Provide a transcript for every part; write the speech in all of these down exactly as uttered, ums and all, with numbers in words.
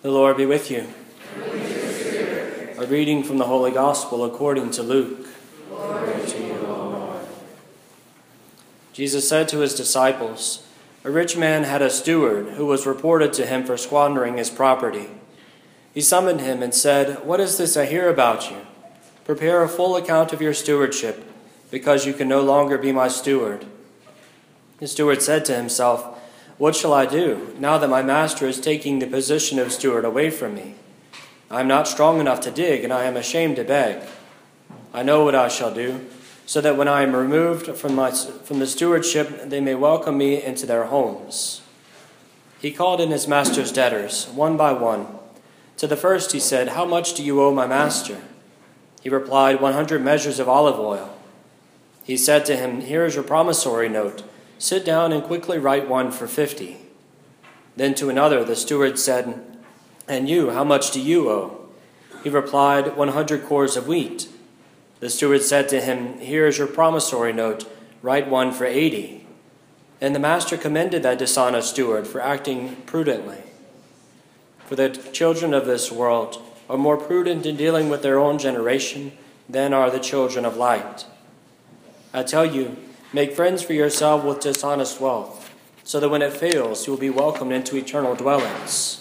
The Lord be with you. And with your spirit. A reading from the Holy Gospel according to Luke. Glory to you, O Lord. Jesus said to his disciples, "A rich man had a steward who was reported to him for squandering his property. He summoned him and said, 'What is this I hear about you? Prepare a full account of your stewardship, because you can no longer be my steward.' The steward said to himself, 'What shall I do, now that my master is taking the position of steward away from me? I am not strong enough to dig, and I am ashamed to beg. I know what I shall do, so that when I am removed from my from the stewardship, they may welcome me into their homes.' He called in his master's debtors, one by one. To the first he said, 'How much do you owe my master?' He replied, 'one hundred measures of olive oil.' He said to him, 'Here is your promissory note. Sit down and quickly write one for fifty. Then to another the steward said, 'And you, how much do you owe?' He replied, 'one hundred cores of wheat.' The steward said to him, 'Here is your promissory note. Write one for eighty. And the master commended that dishonest steward for acting prudently. For the children of this world are more prudent in dealing with their own generation than are the children of light. I tell you, make friends for yourself with dishonest wealth, so that when it fails, you will be welcomed into eternal dwellings.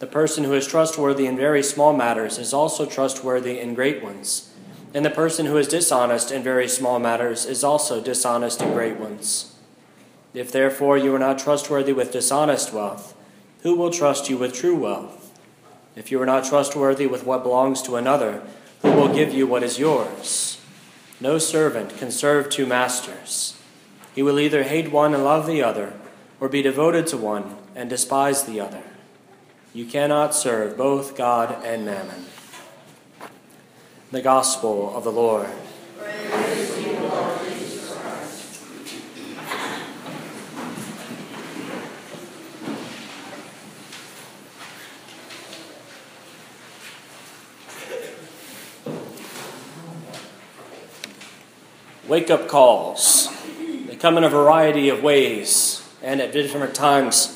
The person who is trustworthy in very small matters is also trustworthy in great ones, and the person who is dishonest in very small matters is also dishonest in great ones. If therefore you are not trustworthy with dishonest wealth, who will trust you with true wealth? If you are not trustworthy with what belongs to another, who will give you what is yours? No servant can serve two masters. He will either hate one and love the other, or be devoted to one and despise the other. You cannot serve both God and Mammon.'" The Gospel of the Lord. Praise to you, Lord Jesus Christ. Wake-up calls. They come in a variety of ways and at different times,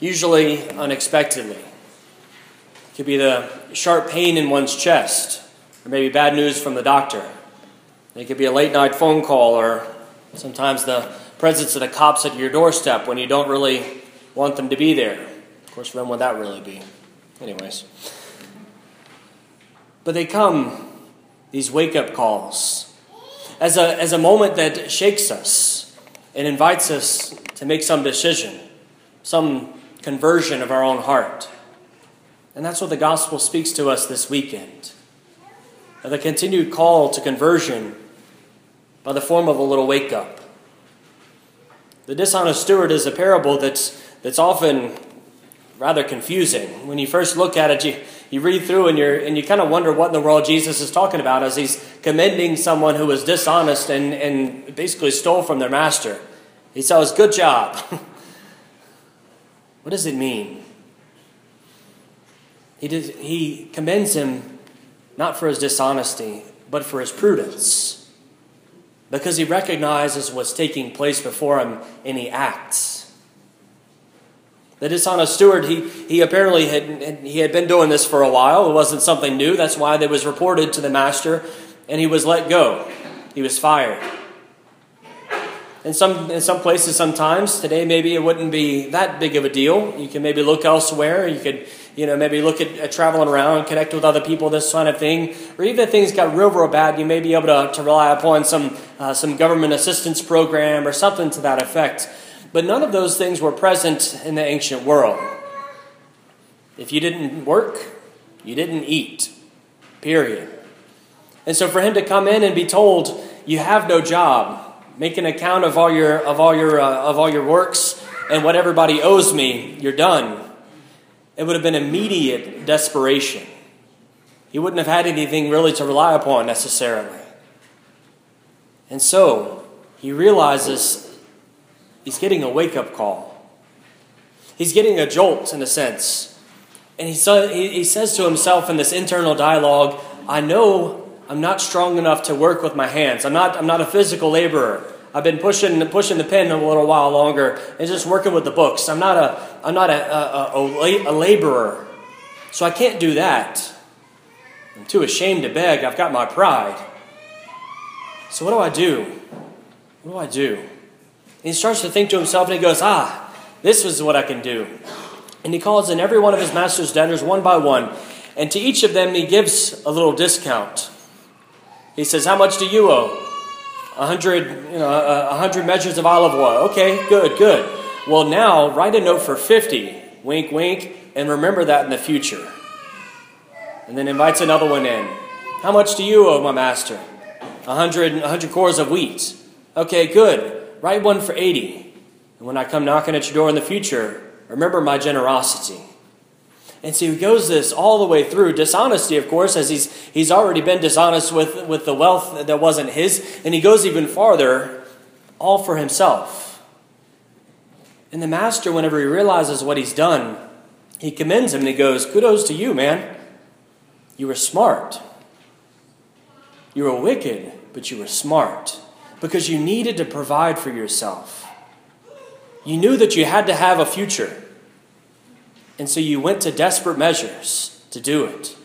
usually unexpectedly. It could be the sharp pain in one's chest, or maybe bad news from the doctor. It could be a late-night phone call, or sometimes the presence of the cops at your doorstep when you don't really want them to be there. Of course, when would that really be? Anyways. But they come, these wake-up calls, As a, as a moment that shakes us and invites us to make some decision, some conversion of our own heart. And that's what the gospel speaks to us this weekend. The continued call to conversion by the form of a little wake-up. The dishonest steward is a parable that's, that's often rather confusing. When you first look at it, you... You read through and, you're, and you kind of wonder what in the world Jesus is talking about as he's commending someone who was dishonest and, and basically stole from their master. He says, "Good job." What does it mean? He, does, he commends him not for his dishonesty, but for his prudence. Because he recognizes what's taking place before him and he acts. The dishonest steward, he, he apparently had he had been doing this for a while. It wasn't something new. That's why it was reported to the master, and he was let go. He was fired. In some, in some places sometimes, today maybe it wouldn't be that big of a deal. You can maybe look elsewhere. You could you know maybe look at, at traveling around, connect with other people, this kind of thing. Or even if things got real, real bad, you may be able to, to rely upon some uh, some government assistance program or something to that effect. But none of those things were present in the ancient world. If you didn't work, you didn't eat, period. And so for him to come in and be told, "You have no job, make an account of all your of all your uh, of all your works and what everybody owes me, you're done." It would have been immediate desperation. He wouldn't have had anything really to rely upon necessarily. And so he realizes he's getting a wake-up call. He's getting a jolt, in a sense. And he, saw, he, he says to himself in this internal dialogue, "I know I'm not strong enough to work with my hands. I'm not, I'm not a physical laborer. I've been pushing, pushing the pen a little while longer and just working with the books. I'm not a, I'm not a, a, a, a laborer. So I can't do that. I'm too ashamed to beg. I've got my pride. So what do I do? What do I do? And he starts to think to himself, and he goes, ah, this is what I can do. And he calls in every one of his master's debtors one by one. And to each of them, he gives a little discount. He says, how much do you owe? A hundred, you know, a hundred measures of olive oil. Okay, good, good. Well, now write a note for fifty. Wink, wink. And remember that in the future. And then invites another one in. How much do you owe my master? A hundred, a hundred cores of wheat. Okay, good. Write one for eighty. And when I come knocking at your door in the future, remember my generosity. And so he goes this all the way through. Dishonesty, of course, as he's he's already been dishonest with, with the wealth that wasn't his. And he goes even farther, all for himself. And the master, whenever he realizes what he's done, he commends him and he goes, kudos to you, man. You were smart. You were wicked, but you were smart. Because you needed to provide for yourself. You knew that you had to have a future. And so you went to desperate measures to do it.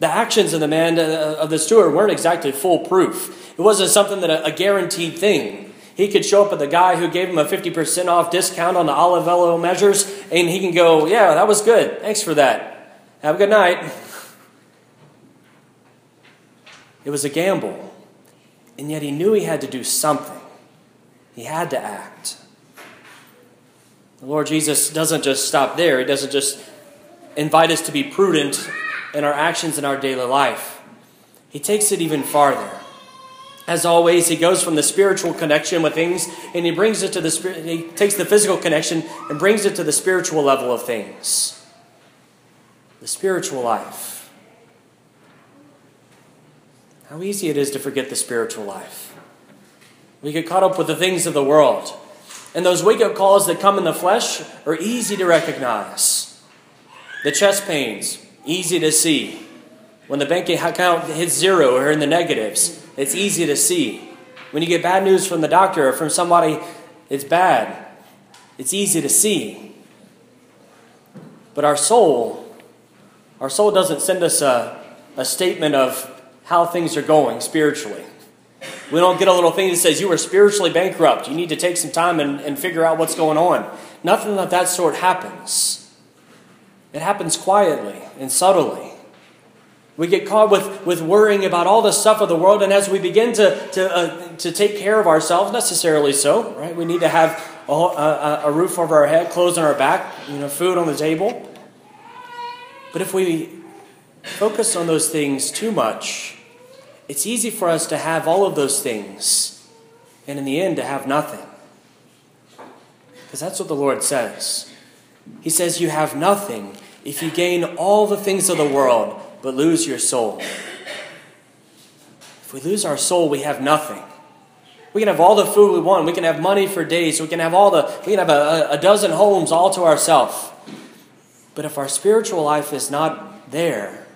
The actions of the man, uh, of the steward, weren't exactly foolproof. It wasn't something that a, a guaranteed thing. He could show up at the guy who gave him a fifty percent off discount on the olive oil measures, and he can go, yeah, that was good. Thanks for that. Have a good night. It was a gamble. And yet he knew he had to do something. He had to act. The Lord Jesus doesn't just stop there. He doesn't just invite us to be prudent in our actions in our daily life. He takes it even farther. As always, he goes from the spiritual connection with things, and he brings it to the spirit. He takes the physical connection and brings it to the spiritual level of things. The spiritual life. How easy it is to forget the spiritual life. We get caught up with the things of the world. And those wake-up calls that come in the flesh are easy to recognize. The chest pains, easy to see. When the bank account hits zero or in the negatives, it's easy to see. When you get bad news from the doctor or from somebody, it's bad. It's easy to see. But our soul, our soul doesn't send us a, a statement of how things are going spiritually. We don't get a little thing that says, you are spiritually bankrupt. You need to take some time and, and figure out what's going on. Nothing of that sort happens. It happens quietly and subtly. We get caught with, with worrying about all the stuff of the world, and as we begin to, to, uh, to take care of ourselves, necessarily so, right? We need to have a, a, a roof over our head, clothes on our back, you know, food on the table. But if we focus on those things too much, it's easy for us to have all of those things and in the end to have nothing. Because that's what the Lord says. He says you have nothing if you gain all the things of the world but lose your soul. If we lose our soul, we have nothing. We can have all the food we want. We can have money for days. We can have all the. We can have a, a dozen homes all to ourselves. But if our spiritual life is not there,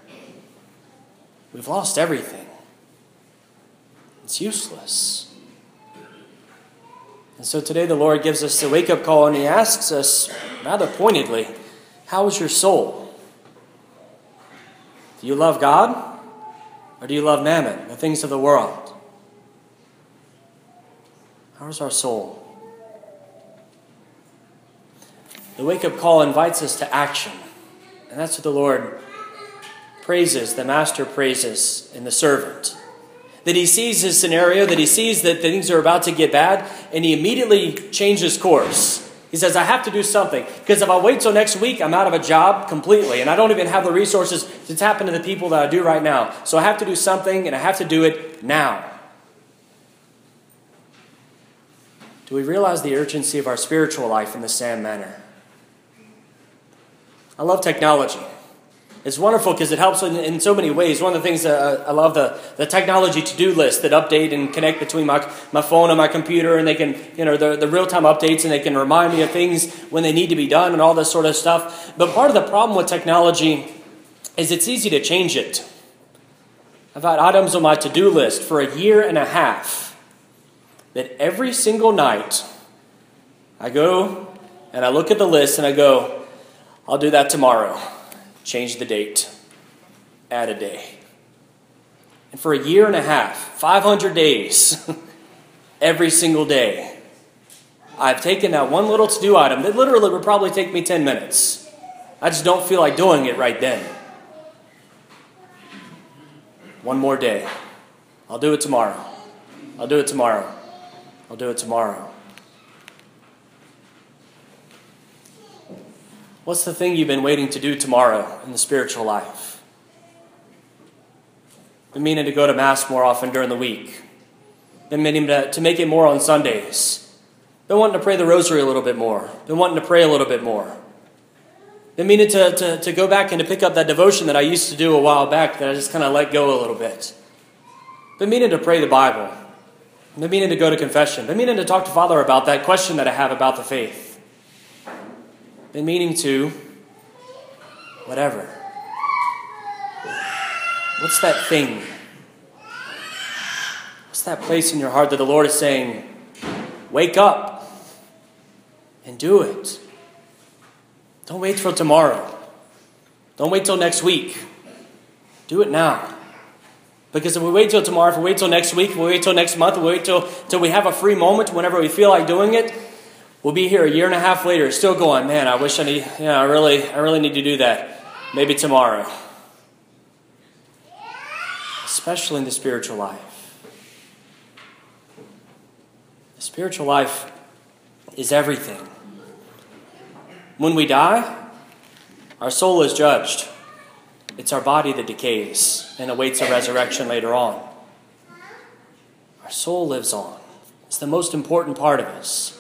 we've lost everything. It's useless. And so today the Lord gives us the wake-up call, and he asks us rather pointedly, how is your soul? Do you love God, or do you love Mammon, the things of the world? How is our soul? The wake-up call invites us to action. And that's what the Lord praises, the Master praises in the servant. That he sees his scenario, that he sees that things are about to get bad, and he immediately changes course. He says, I have to do something, because if I wait till next week, I'm out of a job completely, and I don't even have the resources to tap into the people that I do right now. So I have to do something, and I have to do it now. Do we realize the urgency of our spiritual life in the same manner? I love technology. It's wonderful because it helps in, in so many ways. One of the things that I, I love, the, the technology to-do list that update and connect between my, my phone and my computer, and they can, you know, the, the real-time updates, and they can remind me of things when they need to be done and all this sort of stuff. But part of the problem with technology is it's easy to change it. I've had items on my to-do list for a year and a half that every single night I go and I look at the list and I go, I'll do that tomorrow. Change the date. Add a day. And for a year and a half, five hundred days, every single day, I've taken that one little to-do item that literally would probably take me ten minutes. I just don't feel like doing it right then. One more day. I'll do it tomorrow. I'll do it tomorrow. I'll do it tomorrow. What's the thing you've been waiting to do tomorrow in the spiritual life? Been meaning to go to Mass more often during the week. Been meaning to, to make it more on Sundays. Been wanting to pray the rosary a little bit more. Been wanting to pray a little bit more. Been meaning to, to, to go back and to pick up that devotion that I used to do a while back that I just kind of let go a little bit. Been meaning to pray the Bible. Been meaning to go to confession. Been meaning to talk to Father about that question that I have about the faith. Been meaning to, whatever. What's that thing? What's that place in your heart that the Lord is saying, wake up and do it. Don't wait till tomorrow. Don't wait till next week. Do it now. Because if we wait till tomorrow, if we wait till next week, if we wait till next month, if we wait till, till we have a free moment whenever we feel like doing it, we'll be here a year and a half later, still going, man, I wish I need, you know, I really, I really need to do that. Maybe tomorrow. Especially in the spiritual life. The spiritual life is everything. When we die, our soul is judged. It's our body that decays and awaits a resurrection later on. Our soul lives on. It's the most important part of us.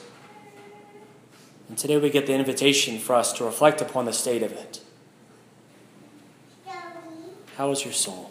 And today we get the invitation for us to reflect upon the state of it. How is your soul?